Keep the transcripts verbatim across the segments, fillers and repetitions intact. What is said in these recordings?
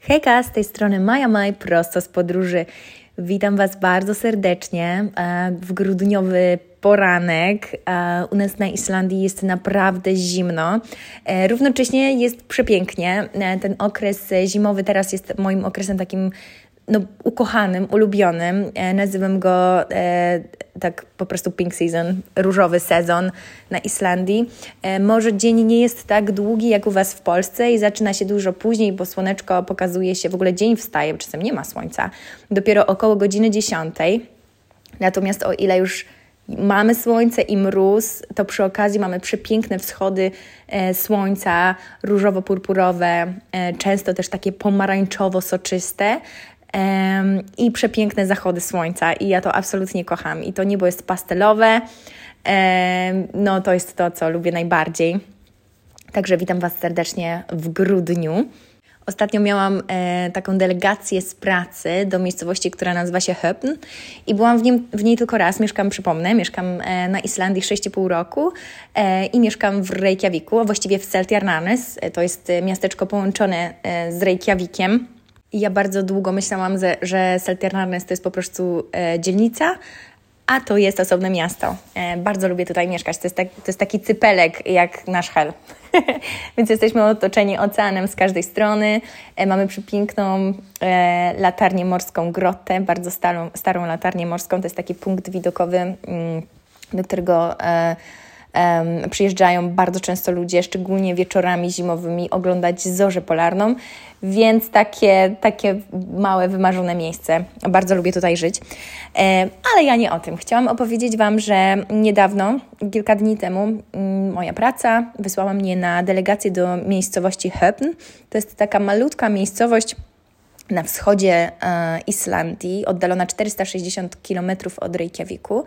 Hejka, z tej strony Maja Maj, prosto z podróży. Witam Was bardzo serdecznie w grudniowy poranek. U nas na Islandii jest naprawdę zimno. Równocześnie jest przepięknie. Ten okres zimowy teraz jest moim okresem takim no, ukochanym, ulubionym. Nazywam go tak po prostu pink season, różowy sezon na Islandii. Może dzień nie jest tak długi jak u Was w Polsce i zaczyna się dużo później, bo słoneczko pokazuje się, w ogóle dzień wstaje, czasem nie ma słońca, dopiero około godziny dziesiątej. Natomiast o ile już mamy słońce i mróz, to przy okazji mamy przepiękne wschody słońca, różowo-purpurowe, często też takie pomarańczowo-soczyste, i przepiękne zachody słońca i ja to absolutnie kocham i to niebo jest pastelowe, no to jest to, co lubię najbardziej. Także witam Was serdecznie w grudniu. Ostatnio miałam taką delegację z pracy do miejscowości, która nazywa się Höpn i byłam w, nim, w niej tylko raz. Mieszkam, przypomnę, mieszkam na Islandii sześć i pół roku i mieszkam w Reykjaviku, a właściwie w Seltjarnarnes. To jest miasteczko połączone z Reykjavikiem. I ja bardzo długo myślałam, że, że Seltjarnarnes to jest po prostu e, dzielnica, a to jest osobne miasto. E, bardzo lubię tutaj mieszkać. To jest, tak, to jest taki cypelek jak nasz Hel. Więc jesteśmy otoczeni oceanem z każdej strony. E, mamy przepiękną e, latarnię morską Grotę, bardzo starą, starą latarnię morską. To jest taki punkt widokowy, do którego E, Um, przyjeżdżają bardzo często ludzie, szczególnie wieczorami zimowymi, oglądać zorzę polarną, więc takie, takie małe, wymarzone miejsce. Bardzo lubię tutaj żyć. E, ale ja nie o tym. Chciałam opowiedzieć Wam, że niedawno, kilka dni temu, moja praca wysłała mnie na delegację do miejscowości Höpn. To jest taka malutka miejscowość na wschodzie e, Islandii, oddalona czterysta sześćdziesiąt kilometrów od Reykjaviku.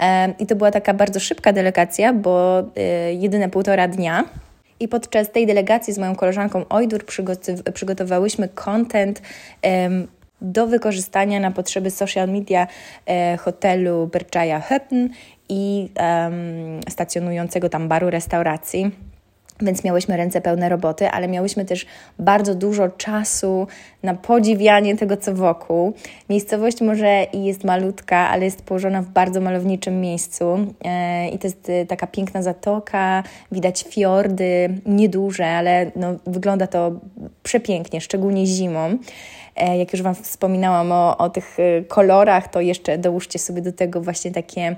E, I to była taka bardzo szybka delegacja, bo e, jedyne półtora dnia. I podczas tej delegacji z moją koleżanką Ojdur przygotow- przygotowałyśmy content e, do wykorzystania na potrzeby social media e, hotelu Berghaja Höpn i e, stacjonującego tam baru, restauracji. Więc miałyśmy ręce pełne roboty, ale miałyśmy też bardzo dużo czasu na podziwianie tego, co wokół. Miejscowość może i jest malutka, ale jest położona w bardzo malowniczym miejscu i to jest taka piękna zatoka, widać fiordy, nieduże, ale no, wygląda to przepięknie, szczególnie zimą. Jak już Wam wspominałam o, o tych kolorach, to jeszcze dołóżcie sobie do tego właśnie takie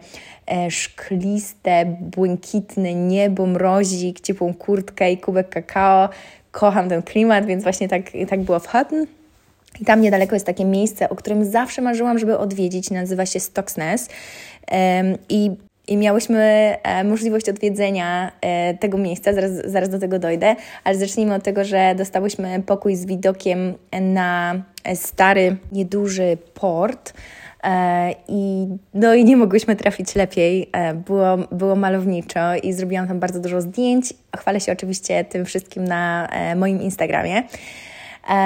szkliste, błękitne niebo, mrozik, ciepłą kurtkę i kubek kakao. Kocham ten klimat, więc właśnie tak, tak było w Höpn. I tam niedaleko jest takie miejsce, o którym zawsze marzyłam, żeby odwiedzić. Nazywa się Stoksnes. I I miałyśmy możliwość odwiedzenia tego miejsca, zaraz, zaraz do tego dojdę, ale zacznijmy od tego, że dostałyśmy pokój z widokiem na stary, nieduży port i, no i nie mogłyśmy trafić lepiej, było, było malowniczo i zrobiłam tam bardzo dużo zdjęć, chwalę się oczywiście tym wszystkim na moim Instagramie.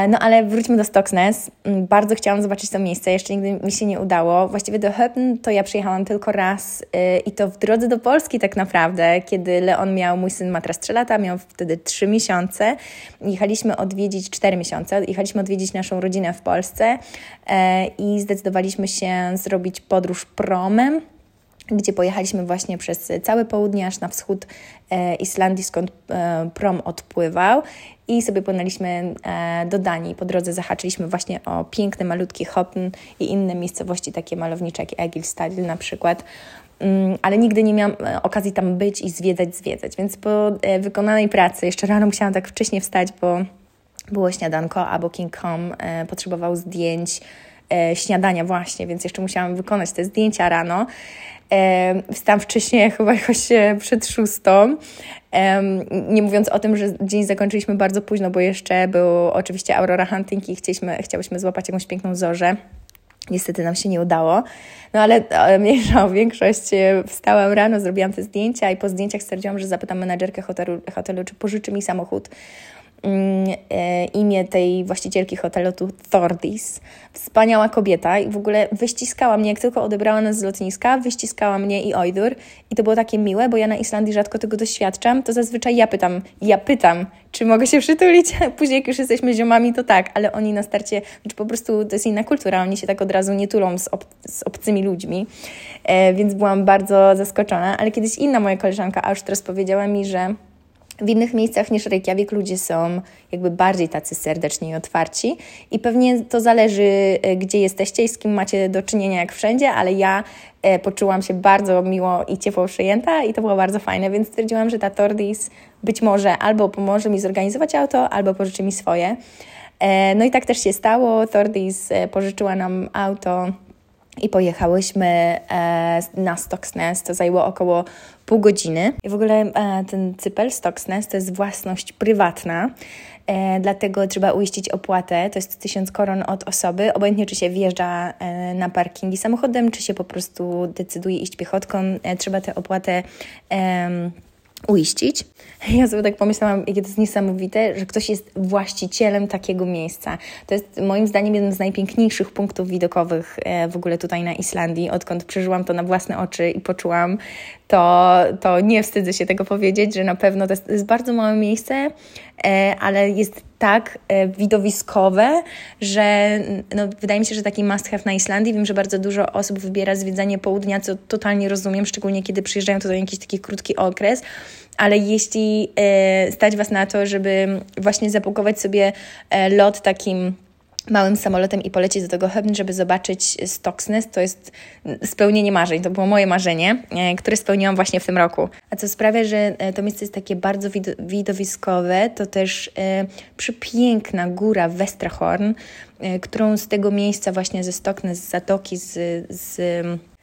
No ale wróćmy do Stoksnes. Bardzo chciałam zobaczyć to miejsce, jeszcze nigdy mi się nie udało. Właściwie do Höpn to ja przyjechałam tylko raz yy, i to w drodze do Polski tak naprawdę, kiedy Leon miał, mój syn ma teraz trzy lata, miał wtedy trzy miesiące. Jechaliśmy odwiedzić, cztery miesiące, jechaliśmy odwiedzić naszą rodzinę w Polsce yy, i zdecydowaliśmy się zrobić podróż promem, gdzie pojechaliśmy właśnie przez całe południe, aż na wschód e, Islandii, skąd e, prom odpływał i sobie płynęliśmy e, do Danii. Po drodze zahaczyliśmy właśnie o piękny, malutki Höpn i inne miejscowości takie malownicze, jak Egilsstaðir na przykład, um, ale nigdy nie miałam okazji tam być i zwiedzać, zwiedzać, więc po e, wykonanej pracy, jeszcze rano musiałam tak wcześnie wstać, bo było śniadanko, a booking kropka com e, potrzebował zdjęć, e, śniadania właśnie, więc jeszcze musiałam wykonać te zdjęcia rano. Wstałam wcześniej, chyba jakoś przed szóstą, nie mówiąc o tym, że dzień zakończyliśmy bardzo późno, bo jeszcze było oczywiście Aurora Hunting i chcieliśmy, chciałyśmy złapać jakąś piękną zorzę. Niestety nam się nie udało, no ale mniejsza o większość, wstałam rano, zrobiłam te zdjęcia i po zdjęciach stwierdziłam, że zapytam menadżerkę hotelu, hotelu czy pożyczy mi samochód. I imię tej właścicielki hotelu tu Thordis. Wspaniała kobieta i w ogóle wyściskała mnie, jak tylko odebrała nas z lotniska, wyściskała mnie i Ojdur. I to było takie miłe, bo ja na Islandii rzadko tego doświadczam, to zazwyczaj ja pytam, ja pytam, czy mogę się przytulić, później jak już jesteśmy ziomami, to tak, ale oni na starcie, znaczy po prostu to jest inna kultura, oni się tak od razu nie tulą z, ob, z obcymi ludźmi, e, więc byłam bardzo zaskoczona, ale kiedyś inna moja koleżanka Austros powiedziała mi, że w innych miejscach niż Reykjavik ludzie są jakby bardziej tacy serdeczni i otwarci i pewnie to zależy, gdzie jesteście i z kim macie do czynienia jak wszędzie, ale ja e, poczułam się bardzo miło i ciepło przyjęta i to było bardzo fajne, więc stwierdziłam, że ta Thordis być może albo pomoże mi zorganizować auto, albo pożyczy mi swoje. E, no i tak też się stało, Thordis pożyczyła nam auto i pojechałyśmy e, na Stoksnes, to zajęło około pół godziny. I w ogóle e, ten cypel Stoksnes to jest własność prywatna, e, dlatego trzeba uiścić opłatę, to jest tysiąc koron od osoby, obojętnie czy się wjeżdża e, na parkingi samochodem, czy się po prostu decyduje iść piechotką, e, trzeba tę opłatę e, uiścić. Ja sobie tak pomyślałam, jakie to jest niesamowite, że ktoś jest właścicielem takiego miejsca. To jest moim zdaniem jeden z najpiękniejszych punktów widokowych w ogóle tutaj na Islandii. Odkąd przeżyłam to na własne oczy i poczułam, to, to nie wstydzę się tego powiedzieć, że na pewno to jest, to jest bardzo małe miejsce, ale jest tak widowiskowe, że no, wydaje mi się, że taki must have na Islandii. Wiem, że bardzo dużo osób wybiera zwiedzanie południa, co totalnie rozumiem, szczególnie kiedy przyjeżdżają tutaj jakiś taki krótki okres. Ale jeśli e, stać Was na to, żeby właśnie zabukować sobie e, lot takim małym samolotem i polecieć do tego Höfn, żeby zobaczyć Stoksnes, to jest spełnienie marzeń. To było moje marzenie, e, które spełniłam właśnie w tym roku. A co sprawia, że to miejsce jest takie bardzo wid- widowiskowe, to też e, przepiękna góra Westerhorn, e, którą z tego miejsca właśnie ze Stoksnes, z zatoki, z, z,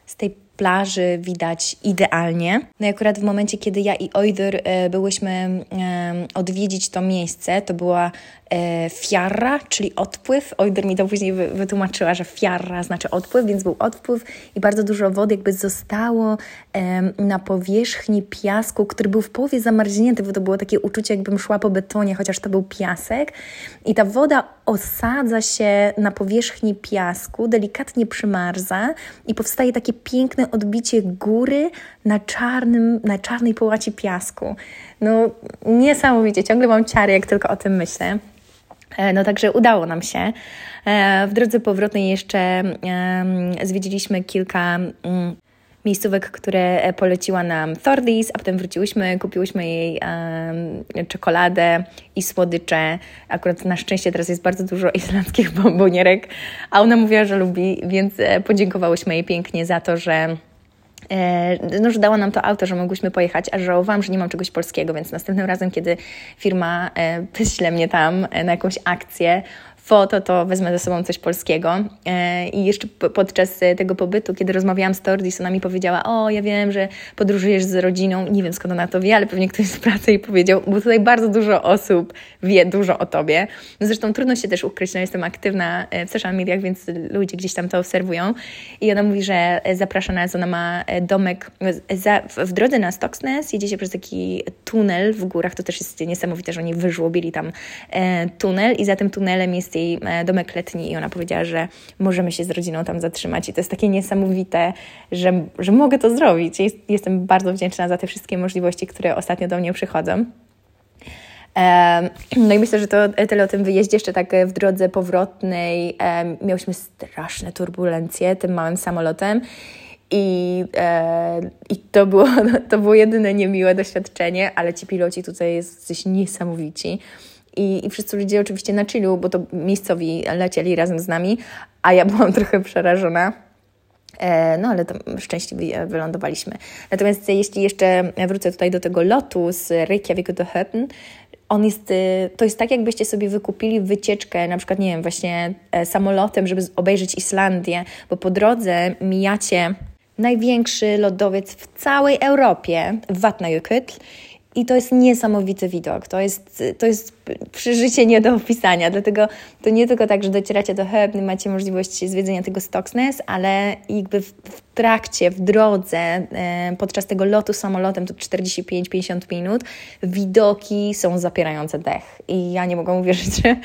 z tej plaży widać idealnie. No i akurat w momencie, kiedy ja i Ojdur e, byłyśmy e, odwiedzić to miejsce, to była e, fjarra, czyli odpływ. Ojdur mi to później wy, wytłumaczyła, że fjarra znaczy odpływ, więc był odpływ i bardzo dużo wody jakby zostało e, na powierzchni piasku, który był w połowie zamarznięty, bo to było takie uczucie, jakbym szła po betonie, chociaż to był piasek. I ta woda osadza się na powierzchni piasku, delikatnie przymarza i powstaje takie piękne odbicie góry na, czarnym, na czarnej połaci piasku. No niesamowicie, ciągle mam ciary, jak tylko o tym myślę. No także udało nam się. W drodze powrotnej jeszcze zwiedziliśmy kilka miejscówek, które poleciła nam Thordis, a potem wróciłyśmy, kupiłyśmy jej um, czekoladę i słodycze. Akurat na szczęście teraz jest bardzo dużo islandzkich bombonierek, a ona mówiła, że lubi, więc podziękowałyśmy jej pięknie za to, że no, że dała nam to auto, że mogłyśmy pojechać, a żałowałam, że nie mam czegoś polskiego, więc następnym razem, kiedy firma wyśle mnie tam na jakąś akcję, foto, to wezmę ze sobą coś polskiego. I jeszcze podczas tego pobytu, kiedy rozmawiałam z Thordis, ona mi powiedziała, o, ja wiem, że podróżujesz z rodziną, nie wiem skąd ona to wie, ale pewnie ktoś z pracy jej powiedział, bo tutaj bardzo dużo osób wie dużo o Tobie. No zresztą trudno się też ukryć, no jestem aktywna w social mediach, więc ludzie gdzieś tam to obserwują. I ona mówi, że zaprasza nas, ona ma domek za, w drodze na Stoksnes, jedzie się przez taki tunel w górach, to też jest niesamowite, że oni wyżłobili tam tunel i za tym tunelem jest jej domek letni i ona powiedziała, że możemy się z rodziną tam zatrzymać i to jest takie niesamowite, że, że mogę to zrobić. Jestem bardzo wdzięczna za te wszystkie możliwości, które ostatnio do mnie przychodzą. No i myślę, że to tyle o tym wyjeździe. Jeszcze tak w drodze powrotnej miałyśmy straszne turbulencje tym małym samolotem i, i to, było, to było jedyne niemiłe doświadczenie, ale ci piloci tutaj jesteś niesamowici. I, I wszyscy ludzie oczywiście na chillu, bo to miejscowi lecieli razem z nami, a ja byłam trochę przerażona. E, no ale to szczęśliwie wylądowaliśmy. Natomiast jeśli jeszcze wrócę tutaj do tego lotu z Reykjaviku do Höfn, on jest, to jest tak, jakbyście sobie wykupili wycieczkę, na przykład, nie wiem, właśnie samolotem, żeby obejrzeć Islandię, bo po drodze mijacie największy lodowiec w całej Europie, Vatnajökull. I to jest niesamowity widok, to jest, to jest przeżycie nie do opisania, dlatego to nie tylko tak, że docieracie do Hebny, macie możliwość zwiedzenia tego Stoksnes, ale jakby w, w trakcie, w drodze, e, podczas tego lotu samolotem, to czterdzieści pięć do pięćdziesięciu minut, widoki są zapierające dech. I ja nie mogę uwierzyć, że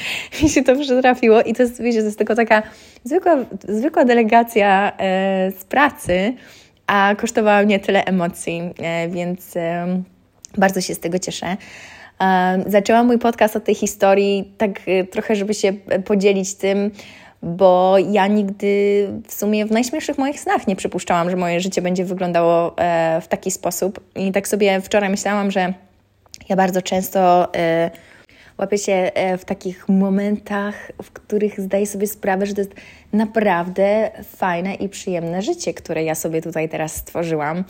mi się to przytrafiło. I to jest, wiecie, to jest tylko taka zwykła, zwykła delegacja e, z pracy, a kosztowała mnie tyle emocji, e, więc... E, Bardzo się z tego cieszę. Zaczęłam mój podcast od tej historii, tak trochę, żeby się podzielić tym, bo ja nigdy w sumie w najśmielszych moich snach nie przypuszczałam, że moje życie będzie wyglądało w taki sposób. I tak sobie wczoraj myślałam, że ja bardzo często łapię się w takich momentach, w których zdaję sobie sprawę, że to jest naprawdę fajne i przyjemne życie, które ja sobie tutaj teraz stworzyłam.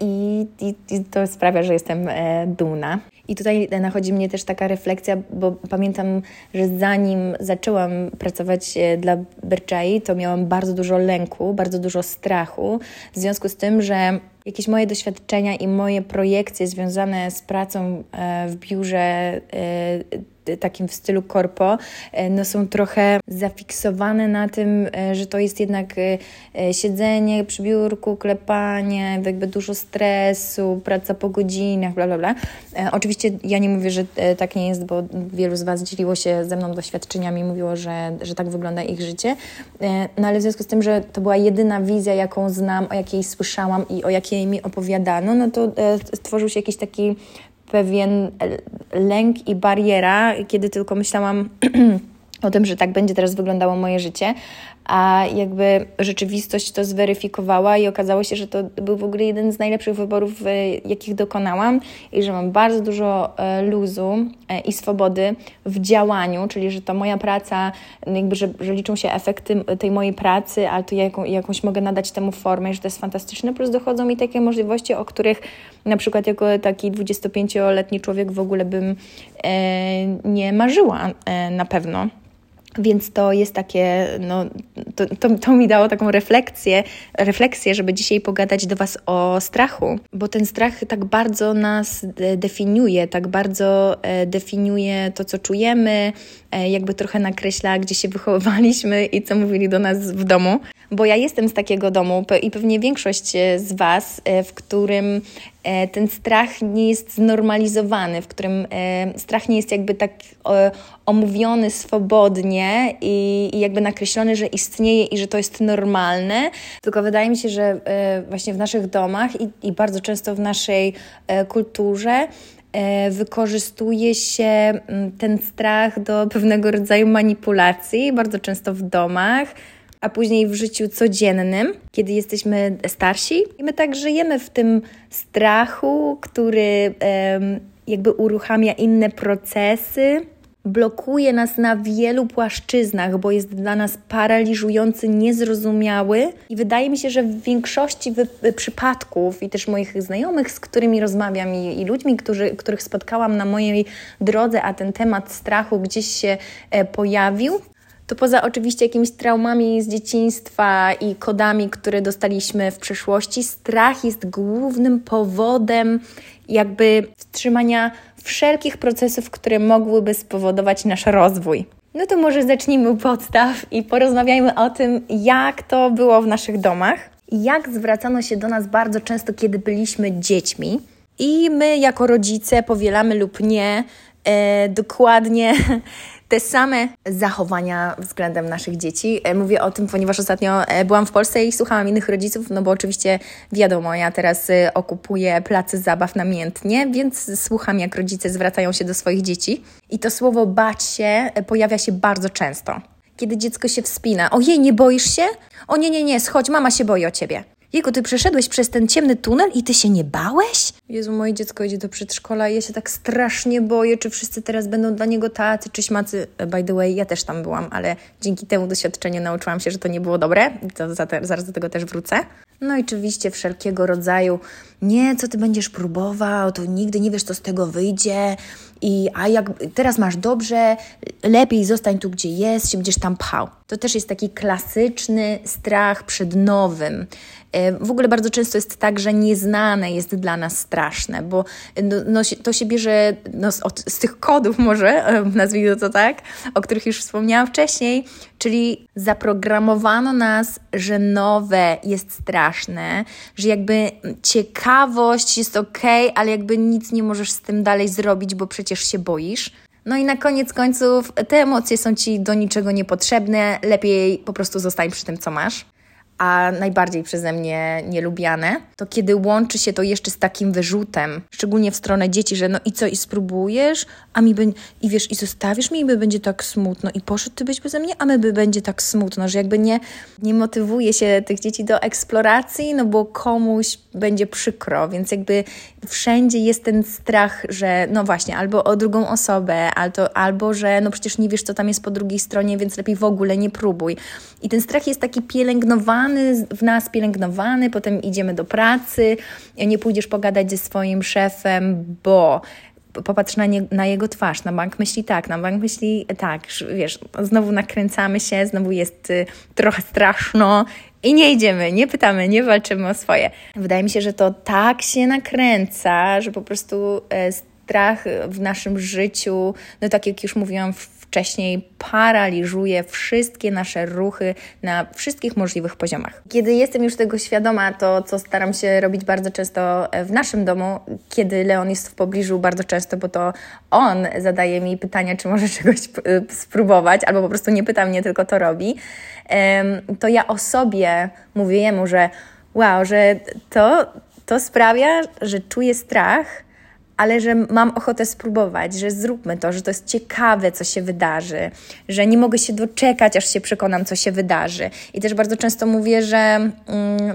I, i, i to sprawia, że jestem dumna. I tutaj nachodzi mnie też taka refleksja, bo pamiętam, że zanim zaczęłam pracować dla Berczai, to miałam bardzo dużo lęku, bardzo dużo strachu w związku z tym, że jakieś moje doświadczenia i moje projekcje związane z pracą w biurze takim w stylu korpo, no są trochę zafiksowane na tym, że to jest jednak siedzenie przy biurku, klepanie, jakby dużo stresu, praca po godzinach, bla, bla, bla. Oczywiście ja nie mówię, że tak nie jest, bo wielu z Was dzieliło się ze mną doświadczeniami, mówiło, że, że tak wygląda ich życie. No ale w związku z tym, że to była jedyna wizja, jaką znam, o jakiej słyszałam i o jakiej mi opowiadano, no to stworzył się jakiś taki pewien lęk i bariera, kiedy tylko myślałam o tym, że tak będzie teraz wyglądało moje życie, a jakby rzeczywistość to zweryfikowała i okazało się, że to był w ogóle jeden z najlepszych wyborów, jakich dokonałam i że mam bardzo dużo luzu i swobody w działaniu, czyli że to moja praca, jakby, że, że liczą się efekty tej mojej pracy, ale to ja jaką, jakąś mogę nadać temu formę i że to jest fantastyczne, plus dochodzą mi takie możliwości, o których na przykład jako taki dwudziestopięcioletni człowiek w ogóle bym e, nie marzyła e, na pewno. Więc to jest takie, no, to, to, to mi dało taką refleksję, refleksję, żeby dzisiaj pogadać do Was o strachu, bo ten strach tak bardzo nas definiuje, tak bardzo definiuje to, co czujemy, jakby trochę nakreśla, gdzie się wychowywaliśmy i co mówili do nas w domu. Bo ja jestem z takiego domu i pewnie większość z Was, w którym ten strach nie jest znormalizowany, w którym strach nie jest jakby tak omówiony swobodnie i jakby nakreślony, że istnieje i że to jest normalne, tylko wydaje mi się, że właśnie w naszych domach i bardzo często w naszej kulturze wykorzystuje się ten strach do pewnego rodzaju manipulacji, bardzo często w domach, a później w życiu codziennym, kiedy jesteśmy starsi. I my tak żyjemy w tym strachu, który um, jakby uruchamia inne procesy, blokuje nas na wielu płaszczyznach, bo jest dla nas paraliżujący, niezrozumiały. I wydaje mi się, że w większości wy- przypadków i też moich znajomych, z którymi rozmawiam i, i ludźmi, którzy, których spotkałam na mojej drodze, a ten temat strachu gdzieś się e, pojawił, to poza oczywiście jakimiś traumami z dzieciństwa i kodami, które dostaliśmy w przeszłości, strach jest głównym powodem jakby wstrzymania wszelkich procesów, które mogłyby spowodować nasz rozwój. No to może zacznijmy od podstaw i porozmawiajmy o tym, jak to było w naszych domach i jak zwracano się do nas bardzo często, kiedy byliśmy dziećmi. I my jako rodzice powielamy lub nie e, dokładnie te same zachowania względem naszych dzieci. Mówię o tym, ponieważ ostatnio byłam w Polsce i słuchałam innych rodziców, no bo oczywiście wiadomo, ja teraz okupuję place zabaw namiętnie, więc słucham, jak rodzice zwracają się do swoich dzieci. I to słowo bać się pojawia się bardzo często. Kiedy dziecko się wspina. Ojej, nie boisz się? O nie, nie, nie, schodź, mama się boi o ciebie. Jejku, ty przeszedłeś przez ten ciemny tunel i ty się nie bałeś? Jezu, moje dziecko idzie do przedszkola i ja się tak strasznie boję, czy wszyscy teraz będą dla niego tacy czy śmacy. By the way, ja też tam byłam, ale dzięki temu doświadczeniu nauczyłam się, że to nie było dobre. To za te, zaraz do tego też wrócę. No i oczywiście wszelkiego rodzaju, nie, co ty będziesz próbował, to nigdy nie wiesz, co z tego wyjdzie I, a jak teraz masz dobrze, lepiej zostań tu, gdzie jest, się będziesz tam pchał. To też jest taki klasyczny strach przed nowym. W ogóle bardzo często jest tak, że nieznane jest dla nas straszne, bo no, no, to się bierze no, z, od, z tych kodów może, nazwijmy to tak, o których już wspomniałam wcześniej, czyli zaprogramowano nas, że nowe jest straszne, że jakby ciekawość jest okej, okay, ale jakby nic nie możesz z tym dalej zrobić, bo przecież się boisz. No i na koniec końców te emocje są Ci do niczego niepotrzebne, lepiej po prostu zostań przy tym, co masz. A najbardziej przeze mnie nielubiane, to kiedy łączy się to jeszcze z takim wyrzutem, szczególnie w stronę dzieci, że no i co, i spróbujesz, a mi by, i wiesz, i zostawisz mi, i by będzie tak smutno, i poszedł ty być beze mnie, a my by będzie tak smutno, że jakby nie, nie motywuje się tych dzieci do eksploracji, no bo komuś będzie przykro, więc jakby wszędzie jest ten strach, że no właśnie, albo o drugą osobę, albo, albo że no przecież nie wiesz, co tam jest po drugiej stronie, więc lepiej w ogóle nie próbuj. I ten strach jest taki pielęgnowany, w nas pielęgnowany, potem idziemy do pracy, nie pójdziesz pogadać ze swoim szefem, bo popatrz na, nie, na jego twarz, na bank myśli tak, na bank myśli tak, wiesz, znowu nakręcamy się, znowu jest y, trochę straszno i nie idziemy, nie pytamy, nie walczymy o swoje. Wydaje mi się, że to tak się nakręca, że po prostu y, strach w naszym życiu, no tak jak już mówiłam wcześniej, paraliżuje wszystkie nasze ruchy na wszystkich możliwych poziomach. Kiedy jestem już tego świadoma, to co staram się robić bardzo często w naszym domu, kiedy Leon jest w pobliżu bardzo często, bo to on zadaje mi pytania, czy może czegoś spróbować, albo po prostu nie pyta mnie, tylko to robi, to ja o sobie mówię jemu, że wow, że to, to sprawia, że czuję strach, ale że mam ochotę spróbować, że zróbmy to, że to jest ciekawe, co się wydarzy, że nie mogę się doczekać, aż się przekonam, co się wydarzy. I też bardzo często mówię, że mm,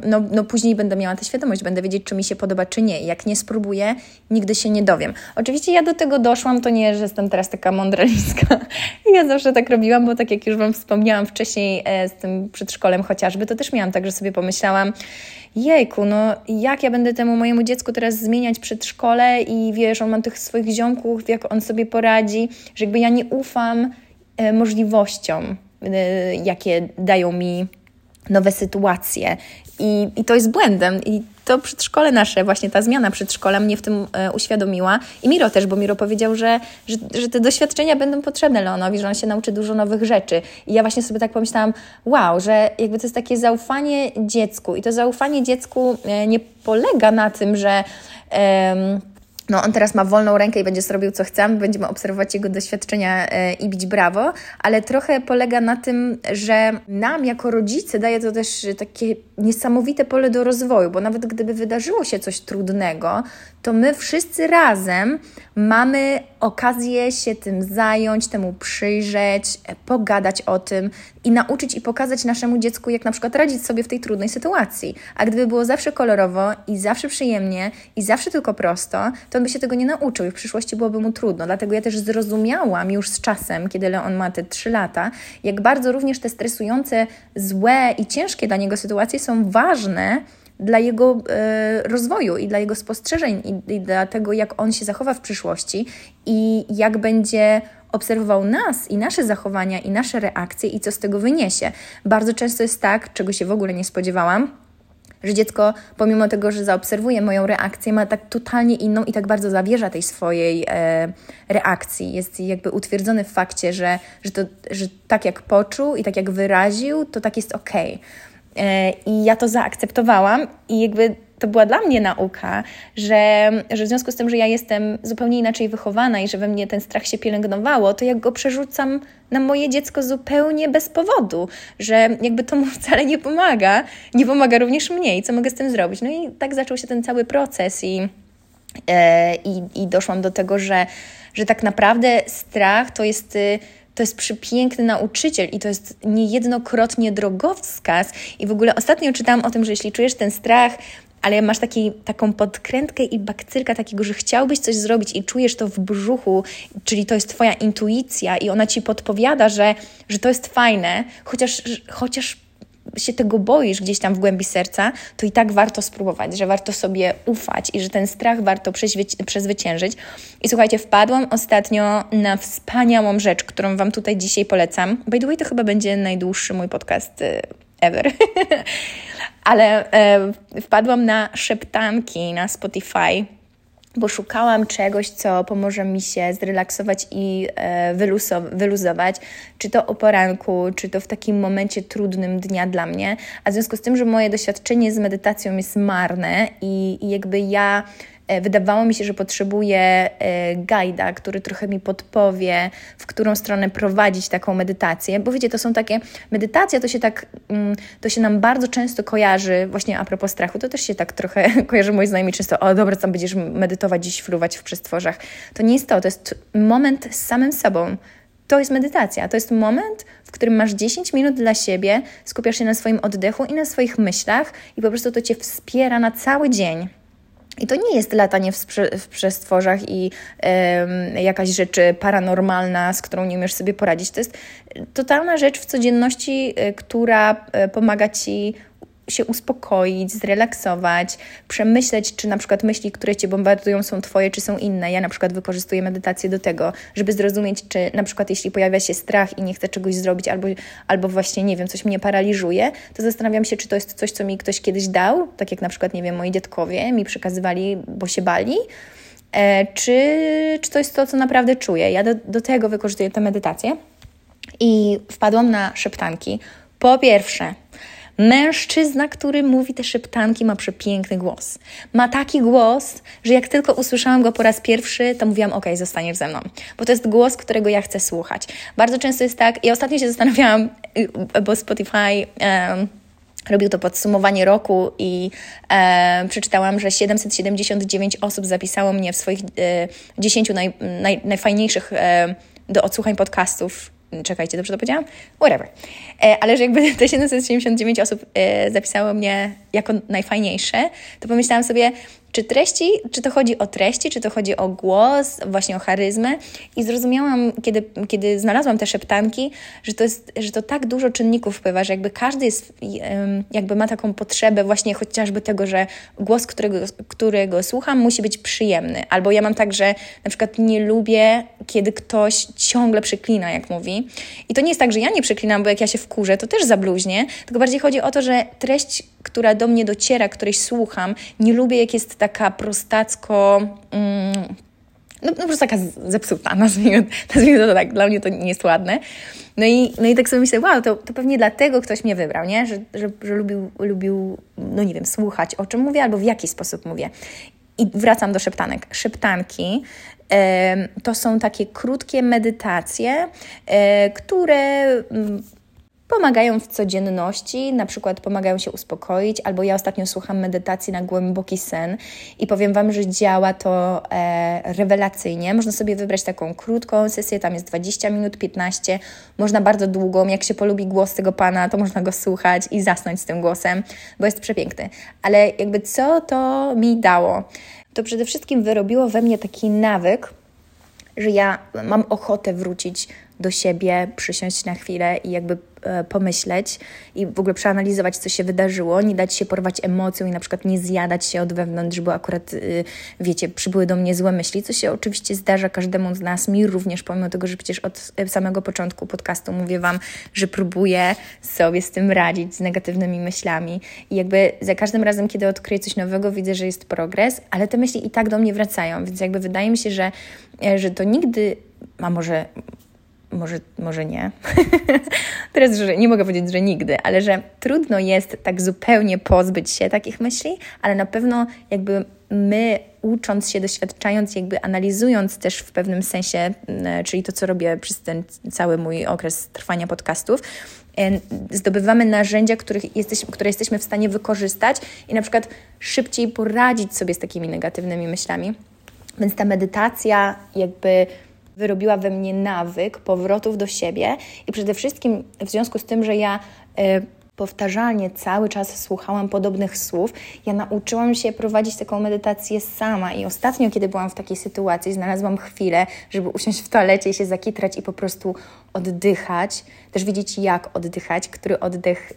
no, no później będę miała tę świadomość, będę wiedzieć, czy mi się podoba, czy nie. Jak nie spróbuję, nigdy się nie dowiem. Oczywiście ja do tego doszłam, to nie, że jestem teraz taka mądraliska. Ja zawsze tak robiłam, bo tak jak już Wam wspomniałam wcześniej e, z tym przedszkolem chociażby, to też miałam tak, że sobie pomyślałam, jejku, no jak ja będę temu mojemu dziecku teraz zmieniać przedszkole i wiesz, on ma tych swoich ziomków, jak on sobie poradzi, że jakby ja nie ufam e, możliwościom, e, jakie dają mi nowe sytuacje. I, i to jest błędem. I to przedszkole nasze, właśnie ta zmiana przedszkola mnie w tym e, uświadomiła. I Miro też, bo Miro powiedział, że, że, że te doświadczenia będą potrzebne Leonowi, że on się nauczy dużo nowych rzeczy. I ja właśnie sobie tak pomyślałam, wow, że jakby to jest takie zaufanie dziecku. I to zaufanie dziecku e, nie polega na tym, że... E, no on teraz ma wolną rękę i będzie zrobił co chce, będziemy obserwować jego doświadczenia i bić brawo, ale trochę polega na tym, że nam jako rodzice daje to też takie niesamowite pole do rozwoju, bo nawet gdyby wydarzyło się coś trudnego, to my wszyscy razem mamy okazję się tym zająć, temu przyjrzeć, pogadać o tym i nauczyć i pokazać naszemu dziecku, jak na przykład radzić sobie w tej trudnej sytuacji. A gdyby było zawsze kolorowo i zawsze przyjemnie i zawsze tylko prosto, to on by się tego nie nauczył i w przyszłości byłoby mu trudno. Dlatego ja też zrozumiałam już z czasem, kiedy Leon ma te trzy lata, jak bardzo również te stresujące, złe i ciężkie dla niego sytuacje są ważne dla jego y, rozwoju i dla jego spostrzeżeń i, i dla tego, jak on się zachowa w przyszłości i jak będzie obserwował nas i nasze zachowania i nasze reakcje i co z tego wyniesie. Bardzo często jest tak, czego się w ogóle nie spodziewałam, że dziecko, pomimo tego, że zaobserwuje moją reakcję, ma tak totalnie inną i tak bardzo zawierza tej swojej e, reakcji. Jest jakby utwierdzony w fakcie, że, że, to, że tak jak poczuł i tak jak wyraził, to tak jest okej. Okay. I ja to zaakceptowałam i jakby to była dla mnie nauka, że, że w związku z tym, że ja jestem zupełnie inaczej wychowana i że we mnie ten strach się pielęgnowało, to ja go przerzucam na moje dziecko zupełnie bez powodu, że jakby to mu wcale nie pomaga, nie pomaga również mnie i co mogę z tym zrobić. No i tak zaczął się ten cały proces i, e, i, i doszłam do tego, że, że tak naprawdę strach to jest... To jest przepiękny nauczyciel i to jest niejednokrotnie drogowskaz. I w ogóle ostatnio czytałam o tym, że jeśli czujesz ten strach, ale masz taki, taką podkrętkę i bakcyrka takiego, że chciałbyś coś zrobić i czujesz to w brzuchu, czyli to jest twoja intuicja i ona ci podpowiada, że, że to jest fajne, chociaż, chociaż się tego boisz gdzieś tam w głębi serca, to i tak warto spróbować, że warto sobie ufać i że ten strach warto przezwyciężyć. I słuchajcie, wpadłam ostatnio na wspaniałą rzecz, którą Wam tutaj dzisiaj polecam. By the way, to chyba będzie najdłuższy mój podcast ever. Ale e, wpadłam na szeptanki na Spotify, bo szukałam czegoś, co pomoże mi się zrelaksować i e, wyluso- wyluzować, czy to o poranku, czy to w takim momencie trudnym dnia dla mnie, a w związku z tym, że moje doświadczenie z medytacją jest marne i, i jakby ja e, wydawało mi się, że potrzebuję e, guida, który trochę mi podpowie, w którą stronę prowadzić taką medytację, bo wiecie, to są takie, medytacja to się tak, mm, to się nam bardzo często kojarzy, właśnie a propos strachu, to też się tak trochę kojarzy moi znajomi często, o dobra, tam będziesz medytować, dziś fruwać w przestworzach. To nie jest to, to jest moment z samym sobą. To jest medytacja, to jest moment, w którym masz dziesięć minut dla siebie, skupiasz się na swoim oddechu i na swoich myślach i po prostu to Cię wspiera na cały dzień. I to nie jest latanie w, sprze- w przestworzach i yy, jakaś rzecz paranormalna, z którą nie umiesz sobie poradzić. To jest totalna rzecz w codzienności, yy, która yy, pomaga Ci się uspokoić, zrelaksować, przemyśleć, czy na przykład myśli, które Cię bombardują, są Twoje, czy są inne. Ja na przykład wykorzystuję medytację do tego, żeby zrozumieć, czy na przykład jeśli pojawia się strach i nie chcę czegoś zrobić, albo, albo właśnie, nie wiem, coś mnie paraliżuje, to zastanawiam się, czy to jest coś, co mi ktoś kiedyś dał, tak jak na przykład, nie wiem, moi dziadkowie mi przekazywali, bo się bali, e, czy, czy to jest to, co naprawdę czuję. Ja do, do tego wykorzystuję tę medytację i wpadłam na szeptanki. Po pierwsze, mężczyzna, który mówi te szeptanki, ma przepiękny głos. Ma taki głos, że jak tylko usłyszałam go po raz pierwszy, to mówiłam, okej, zostaniesz ze mną. Bo to jest głos, którego ja chcę słuchać. Bardzo często jest tak, ja ostatnio się zastanawiałam, bo Spotify um, robił to podsumowanie roku i e, przeczytałam, że siedemset siedemdziesiąt dziewięć osób zapisało mnie w swoich e, dziesięciu naj, naj, najfajniejszych e, do odsłuchań podcastów. Czekajcie, dobrze to powiedziałam? Whatever. E, ale że jakby te siedemset siedemdziesiąt dziewięć osób e, zapisało mnie jako najfajniejsze, to pomyślałam sobie, czy treści, czy to chodzi o treści, czy to chodzi o głos, właśnie o charyzmę i zrozumiałam, kiedy, kiedy znalazłam te szeptanki, że to, jest, że to tak dużo czynników wpływa, że jakby każdy jest, jakby ma taką potrzebę właśnie chociażby tego, że głos, którego, którego słucham, musi być przyjemny. Albo ja mam tak, że na przykład nie lubię, kiedy ktoś ciągle przeklina, jak mówi. I to nie jest tak, że ja nie przeklinam, bo jak ja się wkurzę, to też zabluźnię, tylko bardziej chodzi o to, że treść, która do mnie dociera, której słucham, nie lubię, jak jest taka prostacko, mm, no, no po prostu taka zepsuta, nazwijmy, nazwijmy to tak, dla mnie to nie jest ładne. No i, no i tak sobie myślę, wow, to, to pewnie dlatego ktoś mnie wybrał, nie? Że, że, że lubił, lubił, no nie wiem, słuchać, o czym mówię albo w jaki sposób mówię. I wracam do szeptanek. Szeptanki e, to są takie krótkie medytacje, e, które... M, pomagają w codzienności, na przykład pomagają się uspokoić, albo ja ostatnio słucham medytacji na głęboki sen i powiem Wam, że działa to e, rewelacyjnie. Można sobie wybrać taką krótką sesję, tam jest dwadzieścia minut, piętnaście, można bardzo długą, jak się polubi głos tego Pana, to można go słuchać i zasnąć z tym głosem, bo jest przepiękny. Ale jakby co to mi dało? To przede wszystkim wyrobiło we mnie taki nawyk, że ja mam ochotę wrócić do siebie, przysiąść na chwilę i jakby e, pomyśleć i w ogóle przeanalizować, co się wydarzyło, nie dać się porwać emocjom i na przykład nie zjadać się od wewnątrz, bo akurat, y, wiecie, przybyły do mnie złe myśli, co się oczywiście zdarza każdemu z nas, mi również, pomimo tego, że przecież od samego początku podcastu mówię Wam, że próbuję sobie z tym radzić, z negatywnymi myślami i jakby za każdym razem, kiedy odkryję coś nowego, widzę, że jest progres, ale te myśli i tak do mnie wracają, więc jakby wydaje mi się, że, że to nigdy, a może... Może, może nie. Teraz że nie mogę powiedzieć, że nigdy, ale że trudno jest tak zupełnie pozbyć się takich myśli, ale na pewno jakby my ucząc się, doświadczając, jakby analizując też w pewnym sensie, czyli to, co robię przez ten cały mój okres trwania podcastów, zdobywamy narzędzia, których jesteś, które jesteśmy w stanie wykorzystać i na przykład szybciej poradzić sobie z takimi negatywnymi myślami. Więc ta medytacja jakby wyrobiła we mnie nawyk powrotów do siebie i przede wszystkim w związku z tym, że ja y, powtarzalnie cały czas słuchałam podobnych słów, ja nauczyłam się prowadzić taką medytację sama i ostatnio, kiedy byłam w takiej sytuacji, znalazłam chwilę, żeby usiąść w toalecie i się zakitrać i po prostu oddychać, też wiedzieć jak oddychać, który oddech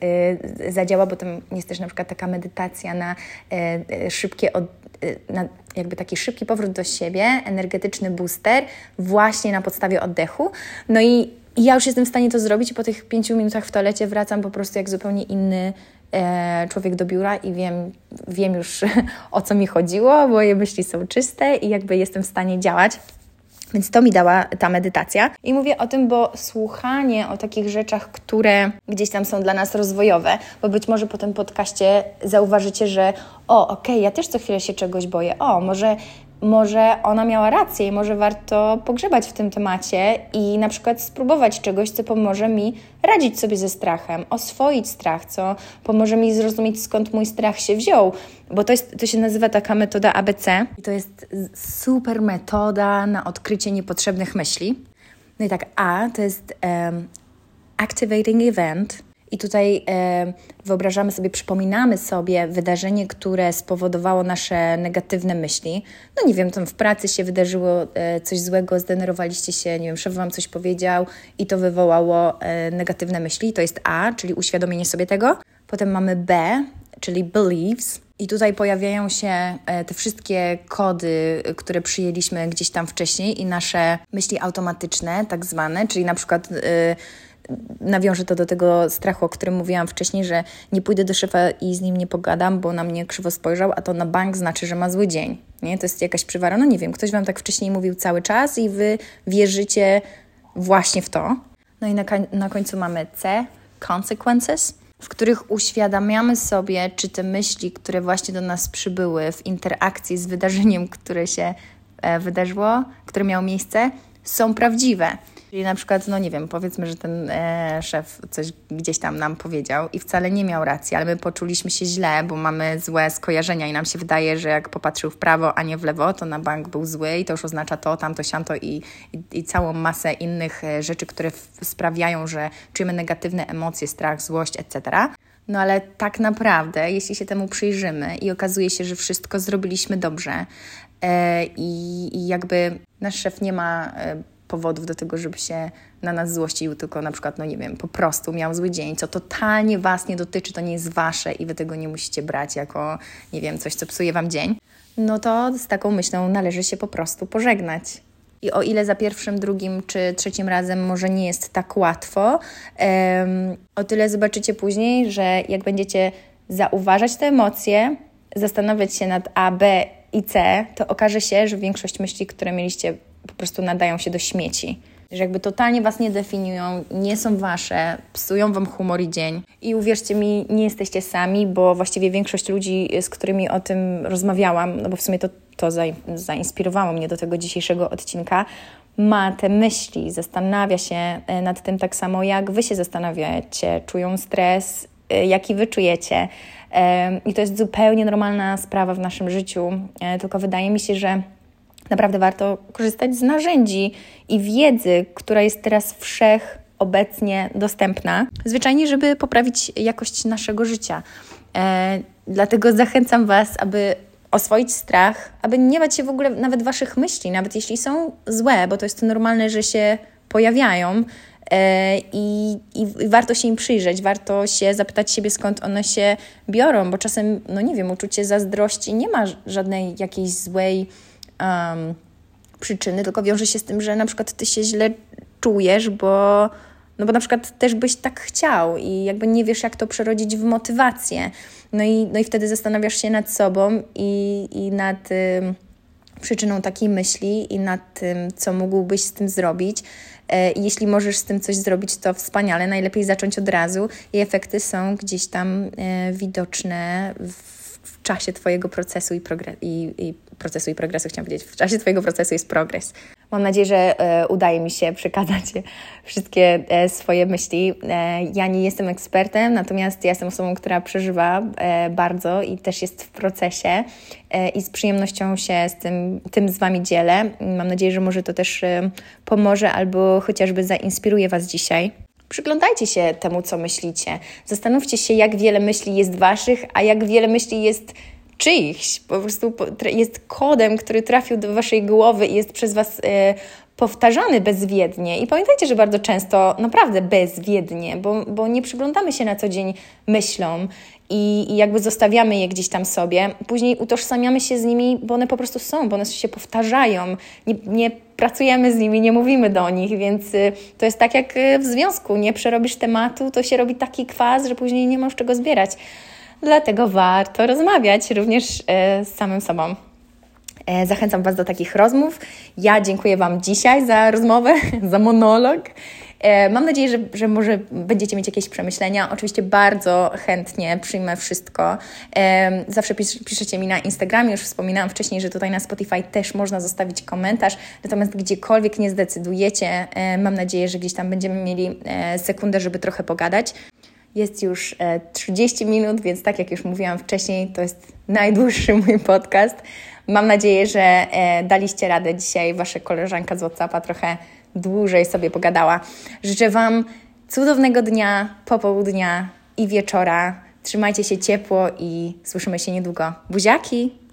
y, zadziała, bo tam jest też na przykład taka medytacja na y, y, szybkie od, y, na jakby taki szybki powrót do siebie, energetyczny booster właśnie na podstawie oddechu. No i I ja już jestem w stanie to zrobić i po tych pięciu minutach w toalecie wracam po prostu jak zupełnie inny e, człowiek do biura i wiem, wiem już o co mi chodziło, moje myśli są czyste i jakby jestem w stanie działać. Więc to mi dała ta medytacja. I mówię o tym, bo słuchanie o takich rzeczach, które gdzieś tam są dla nas rozwojowe, bo być może po tym podcaście zauważycie, że o, okej, okay, ja też co chwilę się czegoś boję, o, może... Może ona miała rację i może warto pogrzebać w tym temacie i na przykład spróbować czegoś, co pomoże mi radzić sobie ze strachem, oswoić strach, co pomoże mi zrozumieć, skąd mój strach się wziął, bo to, jest, to się nazywa taka metoda A B C i to jest super metoda na odkrycie niepotrzebnych myśli. No i tak A to jest um, activating event. I tutaj e, wyobrażamy sobie, przypominamy sobie wydarzenie, które spowodowało nasze negatywne myśli. No nie wiem, tam w pracy się wydarzyło e, coś złego, zdenerwowaliście się, nie wiem, szef wam coś powiedział i to wywołało e, negatywne myśli. To jest A, czyli uświadomienie sobie tego. Potem mamy B, czyli beliefs. I tutaj pojawiają się te wszystkie kody, które przyjęliśmy gdzieś tam wcześniej i nasze myśli automatyczne, tak zwane, czyli na przykład... E, Nawiążę to do tego strachu, o którym mówiłam wcześniej, że nie pójdę do szefa i z nim nie pogadam, bo na mnie krzywo spojrzał, a to na bank znaczy, że ma zły dzień. Nie? To jest jakaś przywara, no nie wiem, ktoś wam tak wcześniej mówił cały czas i wy wierzycie właśnie w to. No i na, na końcu mamy C, consequences, w których uświadamiamy sobie, czy te myśli, które właśnie do nas przybyły w interakcji z wydarzeniem, które się e, wydarzyło, które miało miejsce, są prawdziwe. Czyli na przykład, no nie wiem, powiedzmy, że ten e, szef coś gdzieś tam nam powiedział i wcale nie miał racji, ale my poczuliśmy się źle, bo mamy złe skojarzenia i nam się wydaje, że jak popatrzył w prawo, a nie w lewo, to na bank był zły i to już oznacza to, tamto, siamto i, i, i całą masę innych rzeczy, które w, sprawiają, że czujemy negatywne emocje, strach, złość, et cetera. No ale tak naprawdę, jeśli się temu przyjrzymy i okazuje się, że wszystko zrobiliśmy dobrze e, i, i jakby nasz szef nie ma... E, powodów do tego, żeby się na nas złościł, tylko na przykład, no nie wiem, po prostu miał zły dzień, co totalnie was nie dotyczy, to nie jest wasze i wy tego nie musicie brać jako, nie wiem, coś, co psuje wam dzień, no to z taką myślą należy się po prostu pożegnać. I o ile za pierwszym, drugim czy trzecim razem może nie jest tak łatwo, em, o tyle zobaczycie później, że jak będziecie zauważać te emocje, zastanawiać się nad A, B i C, to okaże się, że większość myśli, które mieliście po prostu nadają się do śmieci. Że jakby totalnie was nie definiują, nie są wasze, psują wam humor i dzień. I uwierzcie mi, nie jesteście sami, bo właściwie większość ludzi, z którymi o tym rozmawiałam, no bo w sumie to, to zainspirowało mnie do tego dzisiejszego odcinka, ma te myśli, zastanawia się nad tym tak samo, jak wy się zastanawiacie, czują stres, jaki wy czujecie. I to jest zupełnie normalna sprawa w naszym życiu, tylko wydaje mi się, że naprawdę warto korzystać z narzędzi i wiedzy, która jest teraz wszechobecnie dostępna, zwyczajnie, żeby poprawić jakość naszego życia. E, dlatego zachęcam was, aby oswoić strach, aby nie bać się w ogóle nawet waszych myśli, nawet jeśli są złe, bo to jest normalne, że się pojawiają e, i, i warto się im przyjrzeć, warto się zapytać siebie, skąd one się biorą, bo czasem, no nie wiem, uczucie zazdrości nie ma żadnej jakiejś złej Um, przyczyny, tylko wiąże się z tym, że na przykład ty się źle czujesz, bo, no bo na przykład też byś tak chciał i jakby nie wiesz, jak to przerodzić w motywację. No i, no i wtedy zastanawiasz się nad sobą i, i nad ym, przyczyną takiej myśli i nad tym, co mógłbyś z tym zrobić. E, jeśli możesz z tym coś zrobić, to wspaniale, najlepiej zacząć od razu i efekty są gdzieś tam y, widoczne w, w czasie twojego procesu i, progre- i, i procesu i progresu, chciałam powiedzieć, w czasie twojego procesu jest progres. Mam nadzieję, że e, udaje mi się przekazać wszystkie e, swoje myśli. E, ja nie jestem ekspertem, natomiast ja jestem osobą, która przeżywa e, bardzo i też jest w procesie e, i z przyjemnością się z tym, tym z wami dzielę. Mam nadzieję, że może to też e, pomoże albo chociażby zainspiruje was dzisiaj. Przyglądajcie się temu, co myślicie. Zastanówcie się, jak wiele myśli jest waszych, a jak wiele myśli jest czyichś. Po prostu jest kodem, który trafił do waszej głowy i jest przez was e, powtarzany bezwiednie. I pamiętajcie, że bardzo często naprawdę bezwiednie, bo, bo nie przyglądamy się na co dzień myślom i, i jakby zostawiamy je gdzieś tam sobie. Później utożsamiamy się z nimi, bo one po prostu są, bo one się powtarzają. Nie, nie pracujemy z nimi, nie mówimy do nich, więc to jest tak jak w związku. Nie przerobisz tematu, to się robi taki kwas, że później nie masz czego zbierać. Dlatego warto rozmawiać również e, z samym sobą. E, zachęcam Was do takich rozmów. Ja dziękuję Wam dzisiaj za rozmowę, za monolog. E, mam nadzieję, że, że może będziecie mieć jakieś przemyślenia. Oczywiście bardzo chętnie przyjmę wszystko. E, zawsze pisz, piszecie mi na Instagramie. Już wspominałam wcześniej, że tutaj na Spotify też można zostawić komentarz. Natomiast gdziekolwiek nie zdecydujecie, e, mam nadzieję, że gdzieś tam będziemy mieli e, sekundę, żeby trochę pogadać. Jest już trzydzieści minut, więc tak jak już mówiłam wcześniej, to jest najdłuższy mój podcast. Mam nadzieję, że daliście radę dzisiaj. Wasza koleżanka z WhatsAppa trochę dłużej sobie pogadała. Życzę Wam cudownego dnia, popołudnia i wieczora. Trzymajcie się ciepło i słyszymy się niedługo. Buziaki!